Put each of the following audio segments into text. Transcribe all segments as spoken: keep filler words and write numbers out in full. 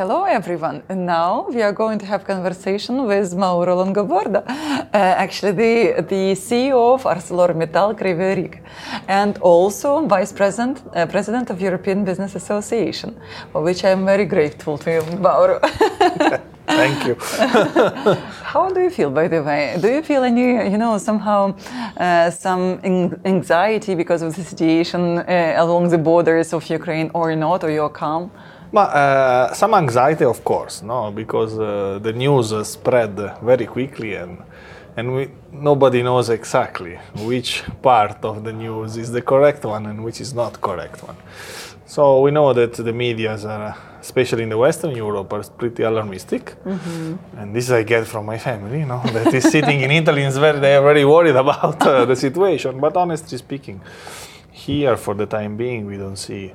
Hello everyone, and now we are going to have conversation with Mauro Longobardo, uh, actually the, the C E O of ArcelorMittal Kryvyi Rih, and also Vice President uh, President of European Business Association, for which I am very grateful to you, Mauro. Thank you. How do you feel, by the way? Do you feel any, you know, somehow uh, some anxiety because of the situation uh, along the borders of Ukraine, or not, or you're calm? But, uh, some anxiety, of course, no, because uh, the news spread very quickly, and and we, nobody knows exactly which part of the news is the correct one and which is not correct one. So we know that the medias are, especially in the Western Europe, are pretty alarmistic, mm-hmm. and this I get from my family, you know, that is sitting in Italy, is very, they are very worried about uh, the situation. But honestly speaking, here for the time being, we don't see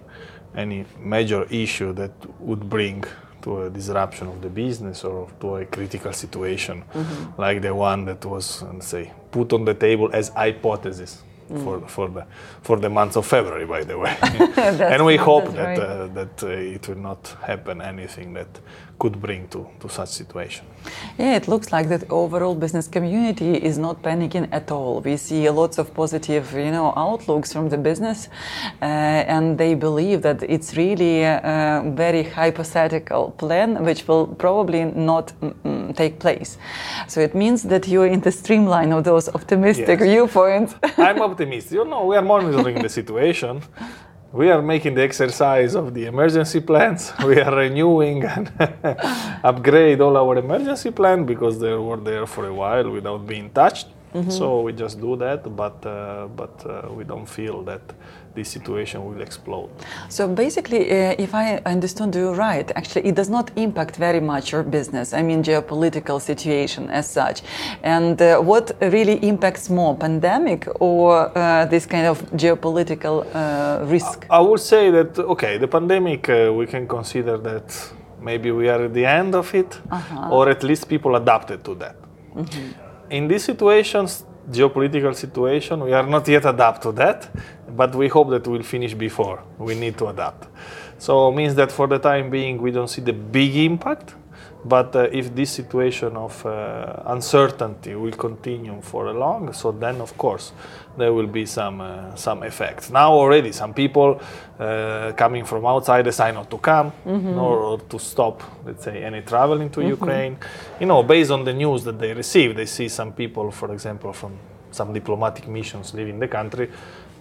any major issue that would bring to a disruption of the business or to a critical situation, mm-hmm. like the one that was, let's say, put on the table as hypothesis mm. for for the for the month of February, by the way. And we hope that right. uh, that uh, it will not happen anything that could bring to to such situation. Yeah, it looks like that overall business community is not panicking at all. We see lots of positive, you know, outlooks from the business, uh, and they believe that it's really a very hypothetical plan which will probably not mm, take place. So it means that you're in the streamline of those optimistic yes. viewpoints. I'm optimistic. You know, we are monitoring the situation. We are making the exercise of the emergency plans. We are renewing and upgrade all our emergency plan because they were there for a while without being touched. Mm-hmm. So we just do that, but uh, but uh, we don't feel that this situation will explode. So basically, uh, if I understood you right, actually it does not impact very much your business. I mean, geopolitical situation as such. And uh, what really impacts more, pandemic or uh, this kind of geopolitical uh, risk? I, I would say that okay, the pandemic uh, we can consider that maybe we are at the end of it, uh-huh. or at least people adapted to that. Mm-hmm. In this situation, geopolitical situation, we are not yet adapt to that, but we hope that we'll finish before we need to adapt. So it means that for the time being, we don't see the big impact, but uh, if this situation of uh, uncertainty will continue for a long, so then of course there will be some uh, some effects. Now already some people uh, coming from outside decide not to come, mm-hmm. or, or to stop, let's say, any travel into mm-hmm. Ukraine. You know, based on the news that they receive, they see some people, for example, from some diplomatic missions leaving the country.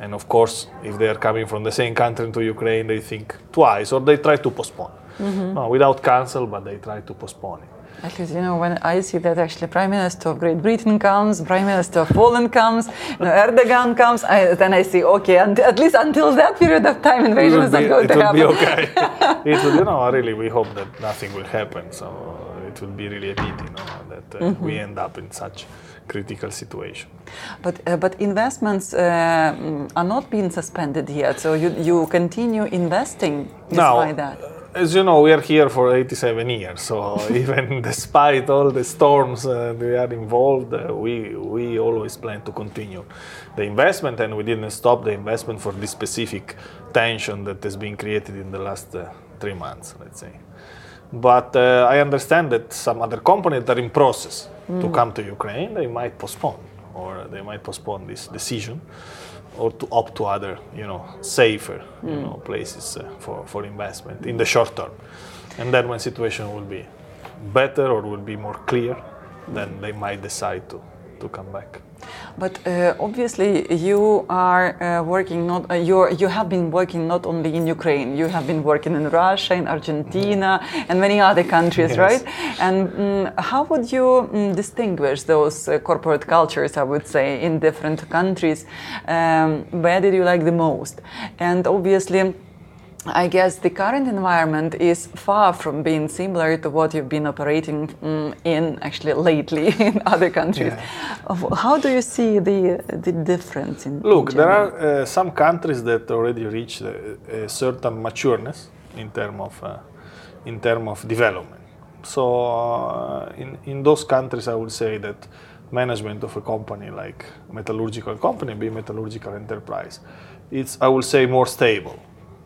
And of course, if they are coming from the same country into Ukraine, they think twice, or they try to postpone. Mm-hmm. No, without cancel, but they try to postpone it. At least, you know, when I see that actually Prime Minister of Great Britain comes, Prime Minister of Poland comes, you know, Erdogan comes, I, then I see, okay, and at least until that period of time, invasion is not going to happen. It will be okay. It will, you know, really, we hope that nothing will happen. So it will be really a pity, you know, that uh, mm-hmm. we end up in such critical situation. But uh, but investments uh, are not being suspended yet. So you you continue investing despite now, that. As you know, we are here for eighty-seven years, so even despite all the storms uh, we are involved, uh, we we always plan to continue the investment, and we didn't stop the investment for this specific tension that has been created in the last uh, three months, let's say. But uh, I understand that some other companies that are in process mm. to come to Ukraine, they might postpone, or they might postpone this decision, or to opt to other, you know, safer, you mm. know, places uh, for, for investment in the short term. And then when situation will be better or will be more clear, then they might decide to, to come back. But uh, obviously you are uh, working not uh, you you have been working not only in Ukraine, you have been working in Russia, in Argentina, mm-hmm. and many other countries, yes. right? And um, how would you um, distinguish those uh, corporate cultures, I would say, in different countries? Um, where did you like the most? And obviously, I guess the current environment is far from being similar to what you've been operating um, in actually lately in other countries. Yeah. How do you see the the difference in Look, in there are uh, some countries that already reached a, a certain matureness in term of uh, in term of development. So uh, in in those countries, I would say that management of a company like metallurgical company, be metallurgical enterprise, it's I would say more stable.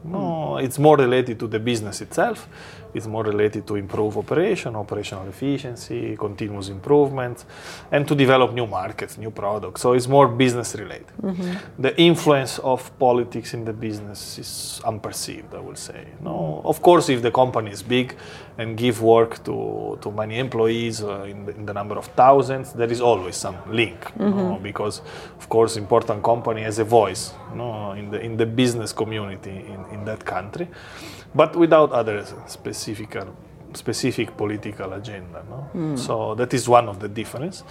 No, it's more related to the business itself, is more related to improve operation, operational efficiency, continuous improvement, and to develop new markets, new products. So it's more business related. Mm-hmm. The influence of politics in the business is unperceived, I would say. No, of course, if the company is big and give work to, to many employees uh, in, the, in the number of thousands, there is always some link, mm-hmm. no? Because of course, important company has a voice no? in the in the business community in, in that country, but without other specific specific political agenda. No? Mm. So that is one of the difference.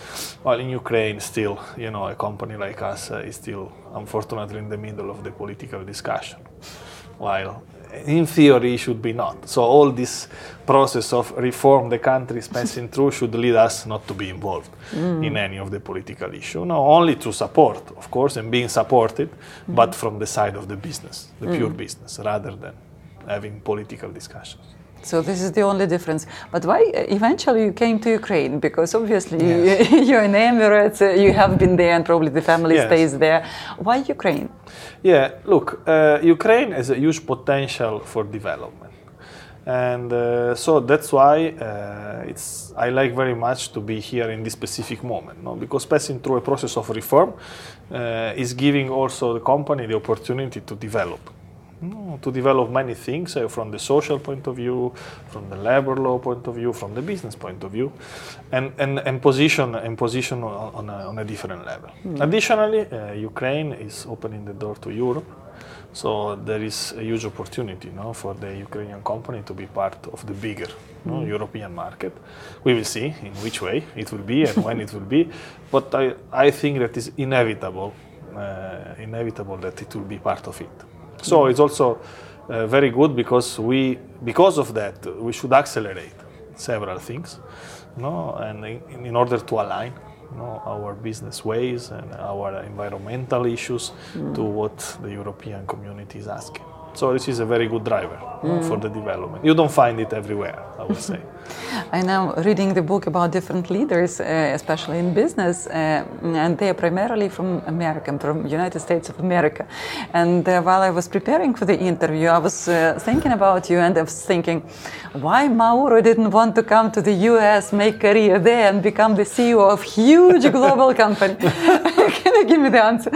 While in Ukraine, still, you know, a company like us uh, is still unfortunately in the middle of the political discussion, while in theory, should be not. So all this process of reform the country is passing through should lead us not to be involved mm. in any of the political issue. No, only to support, of course, and being supported, mm. but from the side of the business, the mm. pure business, rather than having political discussions. So this is the only difference. But why eventually you came to Ukraine? Because obviously yes. you, you're in the Emirates, you have been there, and probably the family yes. stays there. Why Ukraine? Yeah, look, uh, Ukraine has a huge potential for development. And uh, so that's why uh, it's I like very much to be here in this specific moment, no? Because passing through a process of reform uh, is giving also the company the opportunity to develop. No, to develop many things uh, from the social point of view, from the labor law point of view, from the business point of view, and and, and position and position on a, on a different level. Mm. Additionally, uh, Ukraine is opening the door to Europe, so there is a huge opportunity, no, for the Ukrainian company to be part of the bigger no, mm. European market. We will see in which way it will be and when it will be, but I I think that is inevitable, uh, inevitable that it will be part of it. So it's also uh, very good because we, because of that, we should accelerate several things, no? And in, in order to align, no, our business ways and our environmental issues mm. to what the European community is asking. So this is a very good driver mm. for the development. You don't find it everywhere, I would say. I know, reading the book about different leaders, uh, especially in business, uh, and they are primarily from America, from United States of America. And uh, while I was preparing for the interview, I was uh, thinking about you, and I was thinking, why Mauro didn't want to come to the U S, make career there, and become the C E O of huge global company? Can you give me the answer?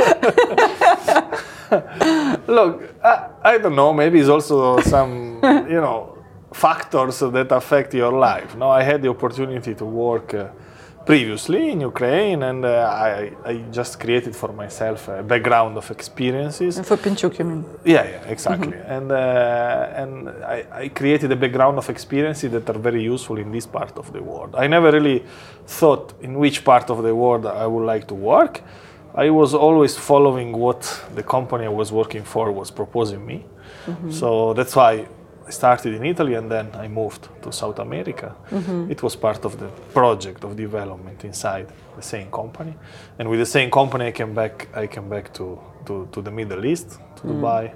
Look, I, I don't know, maybe it's also some, you know, factors that affect your life. No, I had the opportunity to work uh, previously in Ukraine, and uh, I, I just created for myself a background of experiences. For Pinchuk, you mean? Yeah, yeah, exactly. Mm-hmm. And uh, and I, I created a background of experiences that are very useful in this part of the world. I never really thought in which part of the world I would like to work. I was always following what the company I was working for was proposing me. Mm-hmm. So that's why I started in Italy and then I moved to South America. Mm-hmm. It was part of the project of development inside the same company. And with the same company I came back I came back to, to, to the Middle East, to mm. Dubai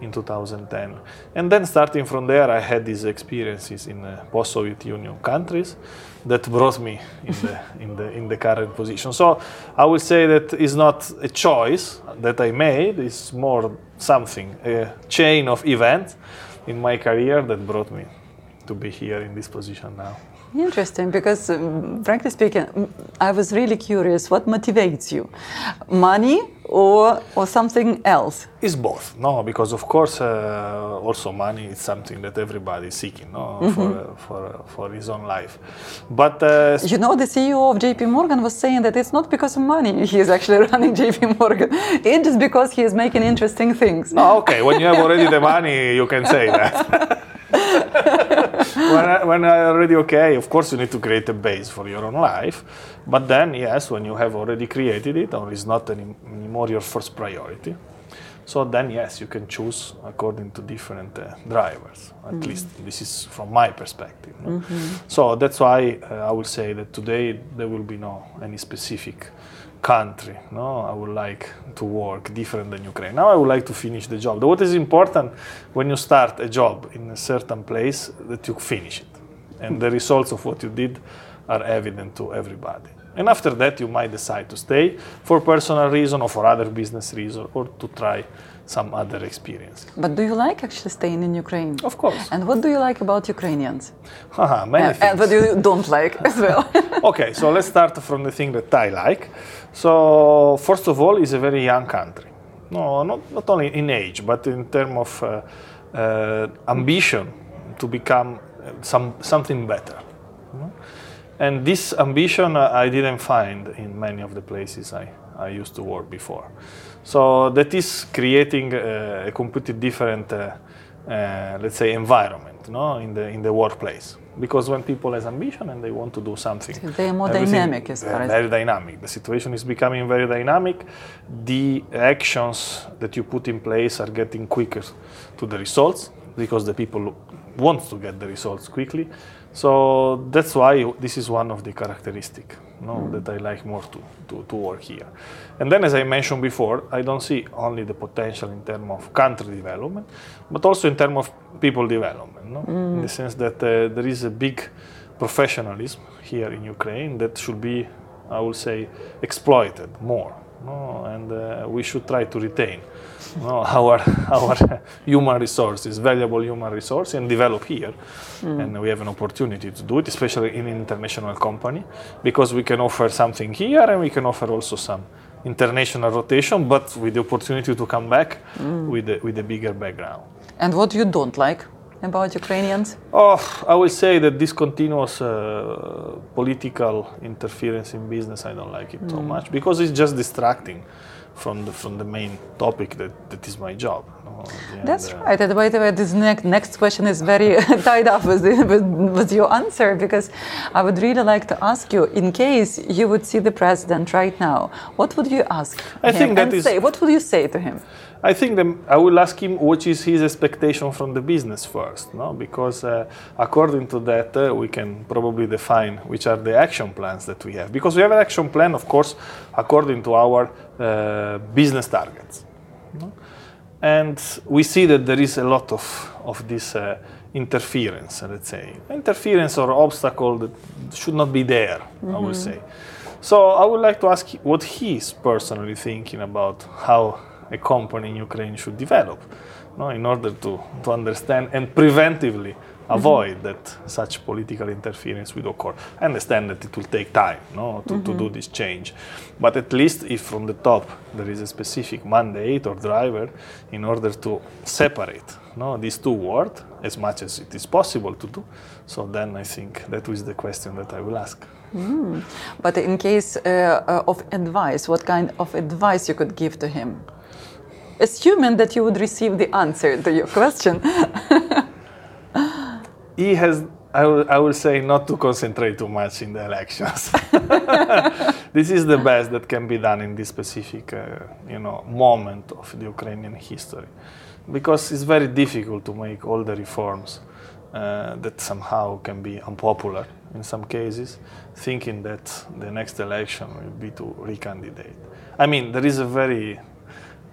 in two thousand ten. And then starting from there I had these experiences in uh, post-Soviet Union countries that brought me in the, in the in the current position. So I would say that it's not a choice that I made, it's more something, a chain of events in my career that brought me to be here in this position now. Interesting, because um, frankly speaking, I was really curious, what motivates you? Money or or something else? It's both, no, because of course uh, also money is something that everybody is seeking, no, mm-hmm. for, uh, for, uh, for his own life. But uh, you know, the C E O of J P Morgan was saying that it's not because of money he is actually running J P Morgan, it's just because he is making interesting things. No, okay, when you have already the money, you can say that. When I, when I already okay, of course you need to create a base for your own life, but then yes, when you have already created it, or it's not any, anymore your first priority, so then yes, you can choose according to different uh, drivers. At mm-hmm. least this is from my perspective. No? Mm-hmm. So that's why uh, I would say that today there will be no any specific country. No, I would like to work different than Ukraine. Now I would like to finish the job. What is important when you start a job in a certain place, that you finish it. And the results of what you did are evident to everybody. And after that, you might decide to stay for personal reason or for other business reason or to try some other experience. But do you like actually staying in Ukraine? Of course. And what do you like about Ukrainians? Haha, many yeah, things. And what you don't like as well. Okay, so let's start from the thing that I like. So first of all, it's a very young country. No, not, not only in age, but in terms of uh, uh, ambition to become some something better. And this ambition uh, I didn't find in many of the places I, I used to work before. So that is creating uh, a completely different, uh, uh, let's say, environment, no, in the in the workplace. Because when people have ambition and they want to do something, so they are more dynamic. As far as very dynamic. The situation is becoming very dynamic. The actions that you put in place are getting quicker to the results because the people want to get the results quickly. So that's why this is one of the characteristics, no, mm. that I like more to, to, to work here. And then, as I mentioned before, I don't see only the potential in terms of country development, but also in terms of people development, no? Mm. In the sense that uh, there is a big professionalism here in Ukraine that should be, I would say, exploited more. No, and uh, we should try to retain no, our our human resources, valuable human resources, and develop here. Mm. And we have an opportunity to do it, especially in an international company, because we can offer something here and we can offer also some international rotation, but with the opportunity to come back mm. with a, with a bigger background. And what you don't like about Ukrainians? Oh, I will say that this continuous uh, political interference in business, I don't like it mm. so much because it's just distracting from the from the main topic that, that is my job. No? That's end, uh, right. And by the way, this next next question is very tied up with, the, with with your answer, because I would really like to ask you, in case you would see the president right now, what would you ask I him think that and is, say? What would you say to him? I think that I will ask him what is his expectation from the business first, no? Because uh, according to that, uh, we can probably define which are the action plans that we have. Because we have an action plan, of course, according to our uh, business targets. No? And we see that there is a lot of, of this uh, interference, let's say. Interference or obstacle that should not be there, mm-hmm. I would say. So I would like to ask what he is personally thinking about how a company in Ukraine should develop, no, in order to, to understand and preventively avoid mm-hmm. that such political interference would occur. I understand that it will take time, no, to, mm-hmm. to do this change, but at least if from the top there is a specific mandate or driver in order to separate, no, these two words as much as it is possible to do, so then I think that was the question that I will ask. Mm. But in case uh, of advice, what kind of advice you could give to him? Assuming that you would receive the answer to your question. He has, I will, I will say, not to concentrate too much in the elections. This is the best that can be done in this specific, uh, you know, moment of the Ukrainian history. Because it's very difficult to make all the reforms uh, that somehow can be unpopular in some cases, thinking that the next election will be to recandidate. I mean, there is a very...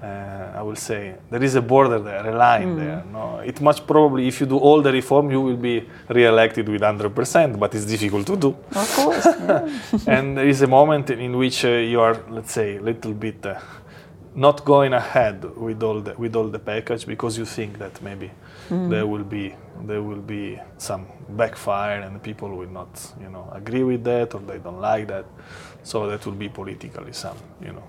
Uh, I will say there is a border there, a line mm. there. No, it much probably if you do all the reform, you will be re-elected with one hundred percent, but it's difficult to do. Of course. Yeah. And there is a moment in which uh, you are, let's say, a little bit uh, not going ahead with all the with all the package because you think that maybe mm. there will be there will be some backfire and people will not, you know, agree with that or they don't like that. So that will be politically some, you know,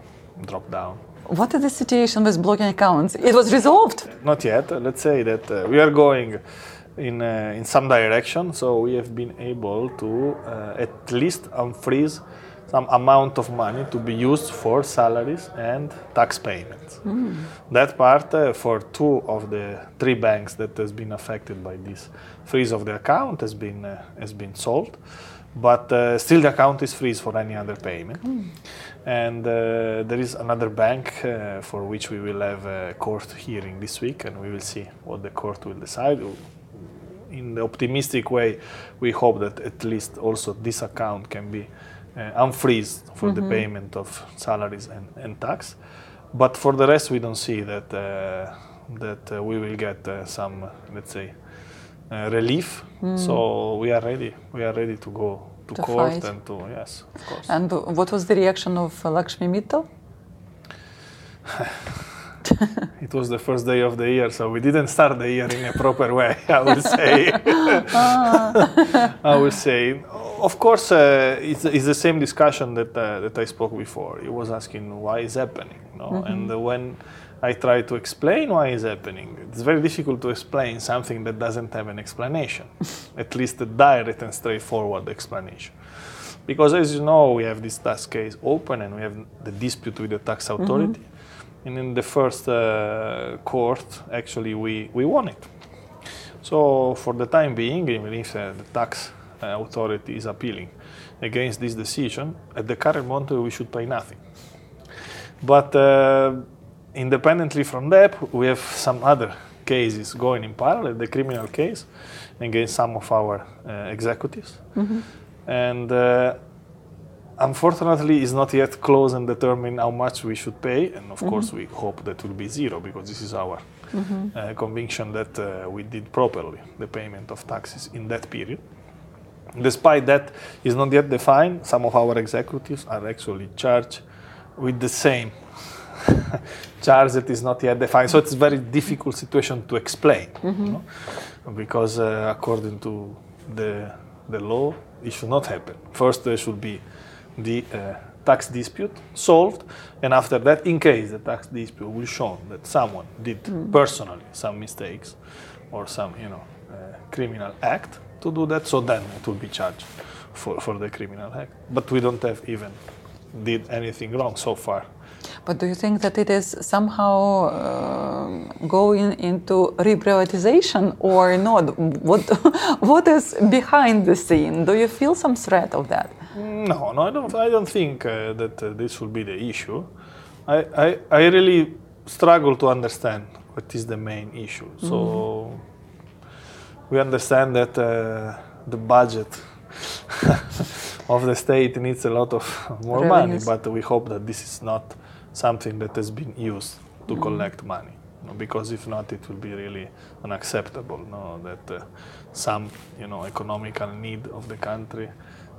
drop down. What is the situation with blocking accounts? It was resolved? Not yet. Let's say that uh, we are going in uh, in some direction, so we have been able to uh, at least unfreeze some amount of money to be used for salaries and tax payments. Mm. That part uh, for two of the three banks that has been affected by this freeze of the account has been uh, has been solved. But uh, still the account is freeze for any other payment. Mm. And uh, there is another bank uh, for which we will have a court hearing this week, and we will see what the court will decide. In the optimistic way, we hope that at least also this account can be uh, unfreezed for mm-hmm. the payment of salaries and, and tax. But for the rest, we don't see that, uh, that uh, we will get uh, some, let's say, Uh, relief, mm. so we are ready. We are ready to go to, to court fight. and to, yes, of course. And what was the reaction of Lakshmi Mittal? It was the first day of the year, so we didn't start the year in a proper way, I would say. ah. I would say, of course, uh, it's, it's the same discussion that uh, that I spoke before. He was asking why it's happening, you know? Mm-hmm. And when I try to explain why it's happening, it's very difficult to explain something that doesn't have an explanation, at least a direct and straightforward explanation. Because as you know, we have this tax case open and we have the dispute with the tax authority. Mm-hmm. And in the first uh, court, actually, we, we won it. So for the time being, even if uh, the tax uh, authority is appealing against this decision, at the current moment, we should pay nothing. But uh, independently from that, we have some other cases going in parallel, the criminal case against some of our uh, executives. Mm-hmm. And uh, unfortunately, it's not yet closed and determined how much we should pay. And of mm-hmm. course, we hope that will be zero, because this is our mm-hmm. uh, conviction that uh, we did properly the payment of taxes in that period. Despite that, it's not yet defined. Some of our executives are actually charged with the same charge that is not yet defined. So it's a very difficult situation to explain, mm-hmm. you know? Because uh, according to the, the law, it should not happen. First, there should be the uh, tax dispute solved, and after that, in case the tax dispute will show that someone did mm. personally some mistakes or some, you know, uh, criminal act to do that, so then it will be charged for, for the criminal act. But we don't have even did anything wrong so far. But do you think that it is somehow uh, going into reprivatization or not? What what is behind the scene? Do you feel some threat of that? No, no, I don't. I don't think uh, that uh, this will be the issue. I, I I really struggle to understand what is the main issue. Mm-hmm. So we understand that uh, the budget of the state needs a lot of more Revenues. money, but we hope that this is not something that has been used to mm-hmm. collect money, you know, because if not, it will be really unacceptable. You know, that uh, some, you know, economical need of the country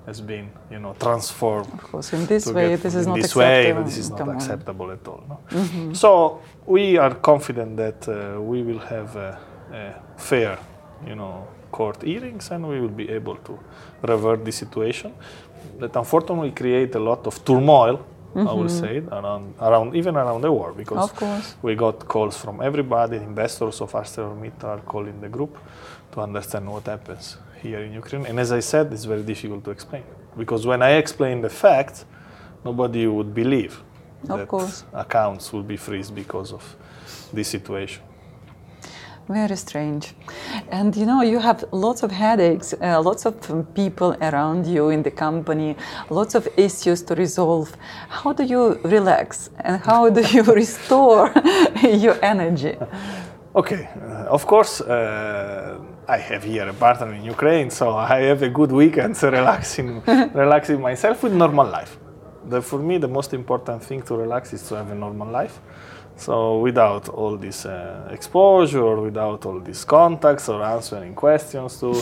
has been, you know, transformed. Of course, in this way, get, this is not this acceptable. Way, this is not Come acceptable on. at all. No? Mm-hmm. So we are confident that uh, we will have a, a fair, you know, court hearings, and we will be able to revert the situation that unfortunately create a lot of turmoil. Mm-hmm. I will say, around, around, even around the world, because we got calls from everybody, investors of ArcelorMittal calling the group to understand what happens here in Ukraine. And as I said, it's very difficult to explain, because when I explain the facts, nobody would believe of that course. accounts will be freezed because of this situation. Very strange. And you know, you have lots of headaches, uh, lots of people around you in the company, lots of issues to resolve. How do you relax and how do you restore your energy? Okay, uh, of course, uh, I have here a partner in Ukraine, so I have a good weekend so relaxing, relaxing myself with normal life. The, for me, the most important thing to relax is to have a normal life. So without all this uh, exposure, or without all these contacts, or answering questions to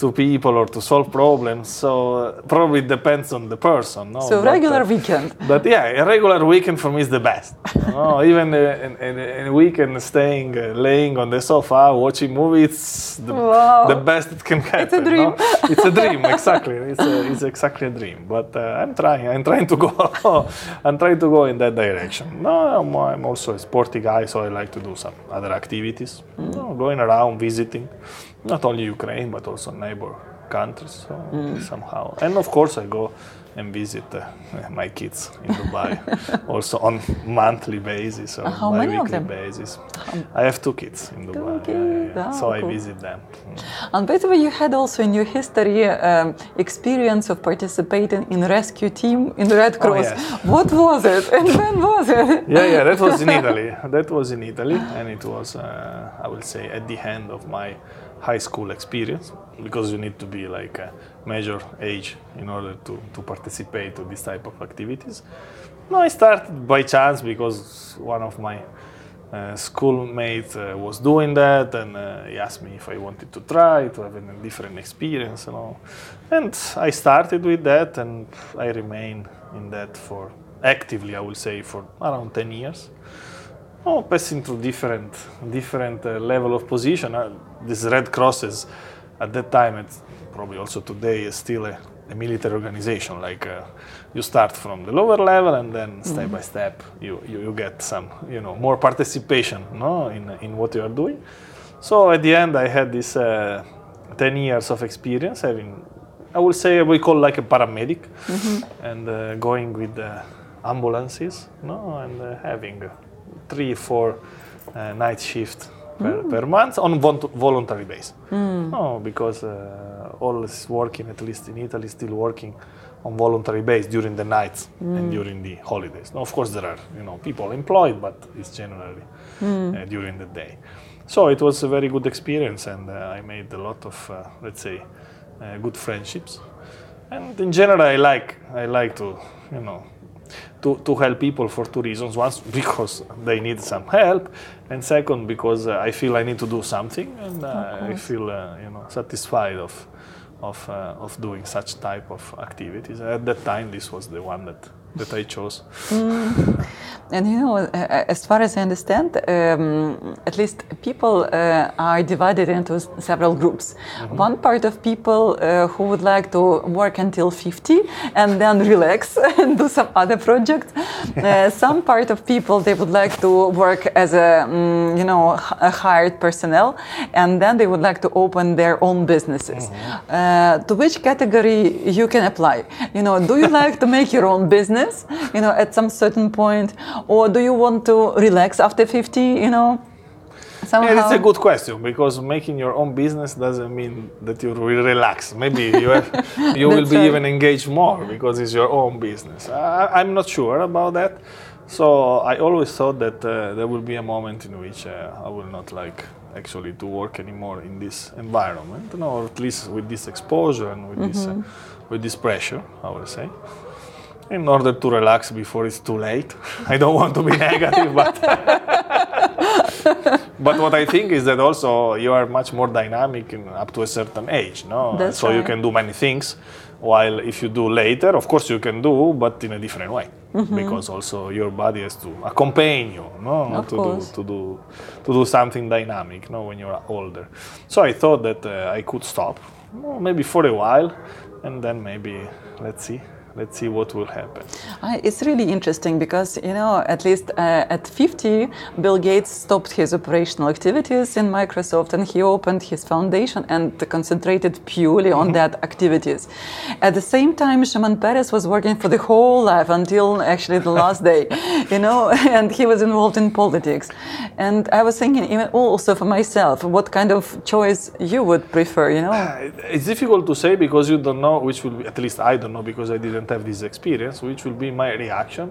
to people, or to solve problems, so uh, probably depends on the person. No? So but, regular uh, weekend. But yeah, a regular weekend for me is the best. No? Even a, a, a weekend staying, uh, laying on the sofa, watching movies, the, wow. the best it can happen. It's a dream. No? It's a dream, exactly. It's, a, it's exactly a dream. But uh, I'm trying. I'm trying to go. I'm trying to go in that direction. No, I'm, I'm also a sporty guy, so I like to do some other activities, mm. you know, going around, visiting, not only Ukraine, but also neighbor countries, so mm. somehow. And of course, I go and visit uh, my kids in Dubai, also on monthly basis, or How many of them? basis. I have two kids in Dubai, okay. yeah, yeah. Oh, so cool. I visit them. Mm. And by the way, you had also in your history um, experience of participating in rescue team in the Red Cross. Oh, yes. What was it and when was it? yeah, yeah, that was in Italy. That was in Italy, and it was, uh, I will say, at the end of my high school experience, because you need to be like a major age in order to, to participate in this type of activities. No, I started by chance because one of my uh, schoolmate uh, was doing that, and uh, he asked me if I wanted to try to have a different experience, you know. And I started with that, and I remained in that for actively, I will say, for around ten years. Oh, passing through different, different uh, level of position. Uh, this Red Cross is, at that time, it's probably also today, is still a, a military organization. Like uh, you start from the lower level, and then mm-hmm. step by step, you, you you get some, you know, more participation, no, in in what you are doing. So at the end, I had this uh, ten years of experience having, I would say, we call like a paramedic, mm-hmm. and uh, going with the ambulances, no, and uh, having. Uh, three, four uh, night shift per, mm. per month on vo- voluntary base. Mm. No, because uh, all is working, at least in Italy, still working on voluntary base during the nights mm. and during the holidays. No, of course, there are, you know, people employed, but it's generally mm. uh, during the day. So it was a very good experience, and uh, I made a lot of, uh, let's say, uh, good friendships. And in general, I like, I like to, you know, To, to help people for two reasons. One, because they need some help, and second, because uh, I feel I need to do something, and uh, I feel uh, you know, satisfied of of uh, of doing such type of activities. At that time, this was the one that that I chose. Mm. And you know, as far as I understand, um, at least people uh, are divided into several groups. Mm-hmm. One part of people uh, who would like to work until fifty and then relax and do some other projects. Yeah. Uh, some part of people, they would like to work as a, um, you know, a hired personnel, and then they would like to open their own businesses. Mm-hmm. Uh, to which category you can apply? You know, do you like to make your own business? You know, at some certain point, or do you want to relax after fifty? You know, somehow. Yeah, it's a good question, because making your own business doesn't mean that you will relax. Maybe you have, you will be right. even engaged more because it's your own business. I, I'm not sure about that. So I always thought that uh, there will be a moment in which uh, I will not like actually to work anymore in this environment, you know, or at least with this exposure and with mm-hmm. this uh, with this pressure, I will say. In order to relax before it's too late. I don't want to be negative, but but what I think is that also you are much more dynamic in, up to a certain age, no? That's so right. You can do many things, while if you do later, of course you can do, but in a different way, mm-hmm. because also your body has to accompany you, no? Of to course. do to do to do something dynamic, no? When you are older. So I thought that uh, I could stop, well, maybe for a while, and then maybe let's see. Let's see what will happen. Uh, it's really interesting because, you know, at least uh, at fifty, Bill Gates stopped his operational activities in Microsoft, and he opened his foundation and concentrated purely on that activities. At the same time, Shimon Peres was working for the whole life until actually the last day, you know, and he was involved in politics. And I was thinking even also for myself, what kind of choice you would prefer, you know? Uh, it's difficult to say because you don't know which will be, at least I don't know because I didn't have this experience, which will be my reaction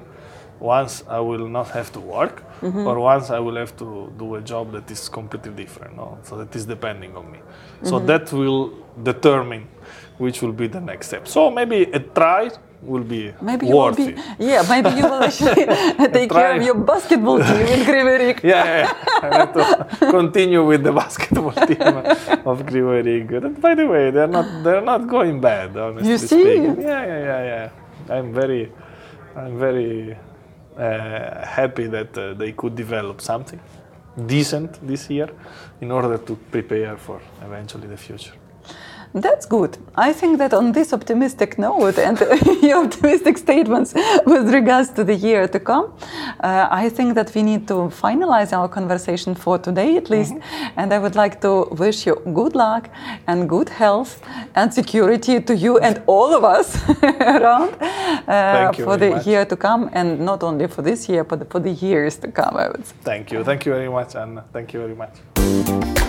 once I will not have to work, mm-hmm. or once I will have to do a job that is completely different, no? So that is depending on me. Mm-hmm. So that will determine which will be the next step. So maybe a try will be maybe worth will be, it. Yeah, maybe you will actually take care of your basketball team in Kryvyi Rih. Yeah, yeah, I have to continue with the basketball team of Kryvyi Rih. And by the way, they're not they're not going bad, honestly speaking. Yeah, yeah, yeah, yeah. I'm very, I'm very uh, happy that uh, they could develop something decent this year in order to prepare for eventually the future. That's good. I think that on this optimistic note and your optimistic statements with regards to the year to come, uh, I think that we need to finalize our conversation for today at least. Mm-hmm. And I would like to wish you good luck and good health and security to you and all of us around uh, for the much. year to come, and not only for this year, but for the years to come, I would say. Thank you. Thank you very much, Anna. Thank you very much.